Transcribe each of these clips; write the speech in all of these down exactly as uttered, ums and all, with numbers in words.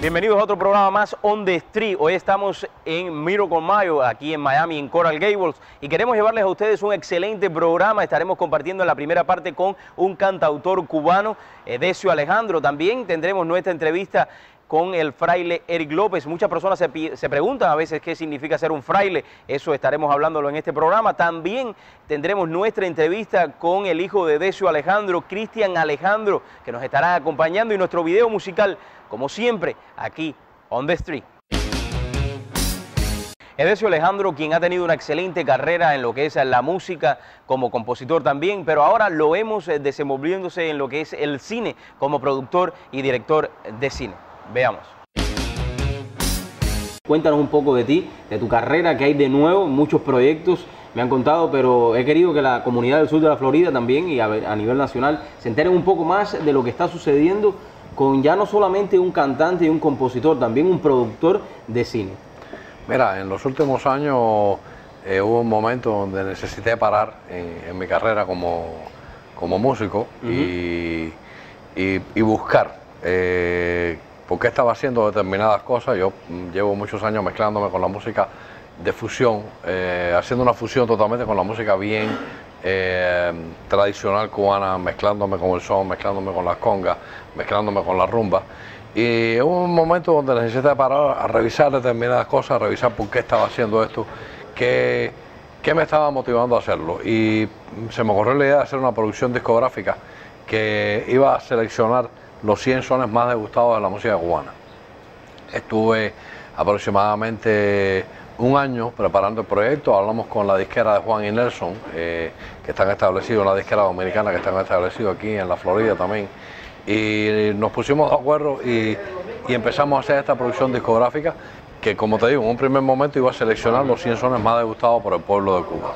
Bienvenidos a otro programa más On The Street. Hoy estamos en Miro con Mayo, aquí en Miami, en Coral Gables, y queremos llevarles a ustedes un excelente programa. Estaremos compartiendo en la primera parte con un cantautor cubano, Edesio Alejandro. También tendremos nuestra entrevista con el fraile Eric López. Muchas personas se, se preguntan a veces qué significa ser un fraile. Eso estaremos hablándolo en este programa. También tendremos nuestra entrevista con el hijo de Edesio Alejandro, Cristian Alejandro, que nos estará acompañando, y nuestro video musical, como siempre, aquí, On The Street. Edesio Alejandro, quien ha tenido una excelente carrera en lo que es la música, como compositor también, pero ahora lo vemos desenvolviéndose en lo que es el cine, como productor y director de cine. Veamos. Cuéntanos un poco de ti, de tu carrera, que hay de nuevo, muchos proyectos me han contado, pero he querido que la comunidad del sur de la Florida también y a, a nivel nacional se enteren un poco más de lo que está sucediendo con ya no solamente un cantante y un compositor, también un productor de cine. Mira, en los últimos años eh, hubo un momento donde necesité parar en, en mi carrera como, como músico uh-huh. y, y, y buscar eh, porque estaba haciendo determinadas cosas. Yo llevo muchos años mezclándome con la música de fusión, eh, haciendo una fusión totalmente con la música bien eh, tradicional cubana, mezclándome con el son, mezclándome con las congas, mezclándome con la rumba. Y hubo un momento donde necesité parar a revisar determinadas cosas, a revisar por qué estaba haciendo esto, qué, qué me estaba motivando a hacerlo. Y se me ocurrió la idea de hacer una producción discográfica que iba a seleccionar los cien sones más degustados de la música cubana. Estuve aproximadamente un año preparando el proyecto. Hablamos con la disquera de Juan y Nelson, eh, que están establecidos, una disquera dominicana que están establecidos aquí en la Florida también. Y nos pusimos de acuerdo y, y empezamos a hacer esta producción discográfica que, como te digo, en un primer momento iba a seleccionar los cien sones más degustados por el pueblo de Cuba.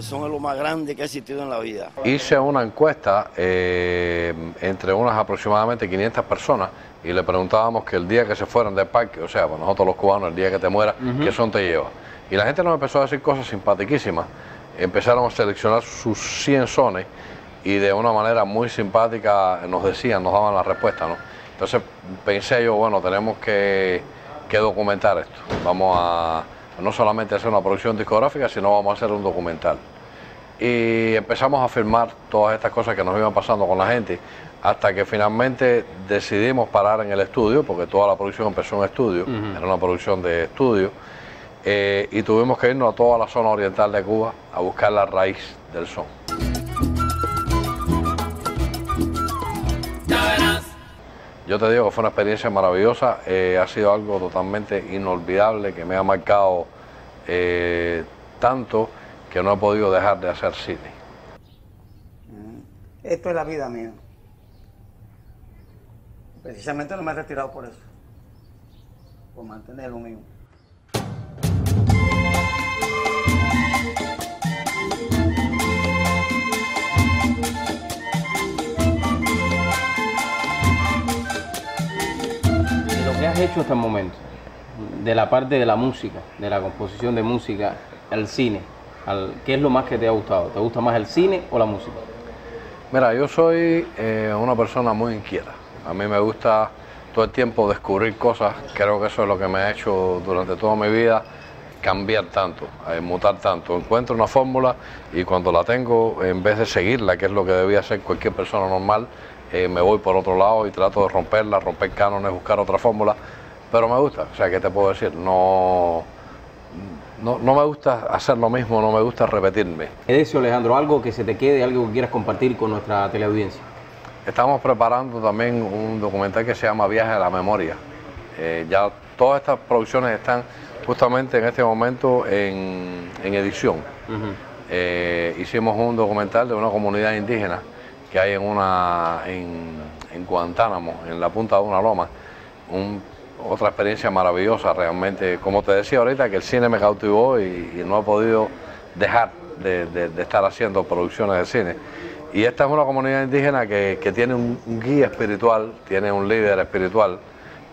Son lo más grande que ha existido en la vida. Hice una encuesta eh, entre unas aproximadamente quinientas personas y le preguntábamos que el día que se fueran del parque, o sea, para nosotros los cubanos, el día que te mueras, uh-huh. ¿qué son te llevas? Y la gente nos empezó a decir cosas simpaticísimas. Empezaron a seleccionar sus cien sones y de una manera muy simpática nos decían, nos daban la respuesta, ¿no? Entonces pensé yo, bueno, tenemos que, que documentar esto. Vamos a no solamente hacer una producción discográfica, sino vamos a hacer un documental. Y empezamos a filmar todas estas cosas que nos iban pasando con la gente, hasta que finalmente decidimos parar en el estudio, porque toda la producción empezó en estudio, uh-huh. era una producción de estudio, eh, y tuvimos que irnos a toda la zona oriental de Cuba a buscar la raíz del son. Yo te digo que fue una experiencia maravillosa, eh, ha sido algo totalmente inolvidable que me ha marcado eh, tanto que no he podido dejar de hacer cine. Esto es la vida mía. Precisamente no me he retirado por eso, por mantener lo mío. Lo que has hecho hasta el momento, de la parte de la música, de la composición de música, al cine, Al, ¿qué es lo más que te ha gustado? ¿Te gusta más el cine o la música? Mira, yo soy eh, una persona muy inquieta. A mí me gusta todo el tiempo descubrir cosas. Creo que eso es lo que me ha hecho durante toda mi vida cambiar tanto, eh, mutar tanto. Encuentro una fórmula y cuando la tengo, en vez de seguirla, que es lo que debía hacer cualquier persona normal, eh, me voy por otro lado y trato de romperla, romper cánones, buscar otra fórmula. Pero me gusta, o sea, ¿qué te puedo decir? No... No, no me gusta hacer lo mismo, no me gusta repetirme. Edesio Alejandro, algo que se te quede, algo que quieras compartir con nuestra teleaudiencia. Estamos preparando también un documental que se llama Viaje a la memoria. Eh, ya todas estas producciones están justamente en este momento en, en edición. Uh-huh. eh, hicimos un documental de una comunidad indígena que hay en, una, en, en Guantánamo, en la punta de una loma. Un, Otra experiencia maravillosa realmente, como te decía ahorita, que el cine me cautivó y, y no he podido dejar de, de, de estar haciendo producciones de cine. Y esta es una comunidad indígena que, que tiene un, un guía espiritual, tiene un líder espiritual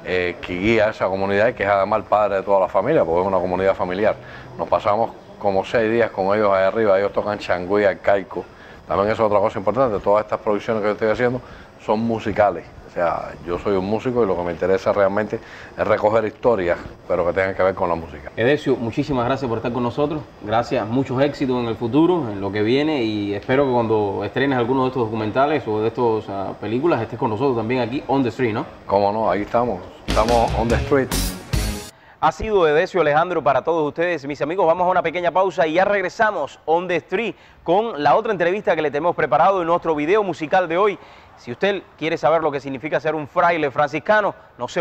eh, que guía a esa comunidad y que es además el padre de toda la familia, porque es una comunidad familiar. Nos pasamos como seis días con ellos ahí arriba, ellos tocan changüí arcaico, También eso es otra cosa importante, todas estas producciones que yo estoy haciendo son musicales. O sea, yo soy un músico y lo que me interesa realmente es recoger historias, pero que tengan que ver con la música. Edesio, muchísimas gracias por estar con nosotros. Gracias, muchos éxitos en el futuro, en lo que viene, y espero que cuando estrenes alguno de estos documentales o de estas uh, películas estés con nosotros también aquí, On The Street, ¿no? Cómo no, ahí estamos, estamos On The Street. Ha sido Edesio Alejandro para todos ustedes, mis amigos. Vamos a una pequeña pausa y ya regresamos On The Street con la otra entrevista que le tenemos preparado en nuestro video musical de hoy. Si usted quiere saber lo que significa ser un fraile franciscano, no se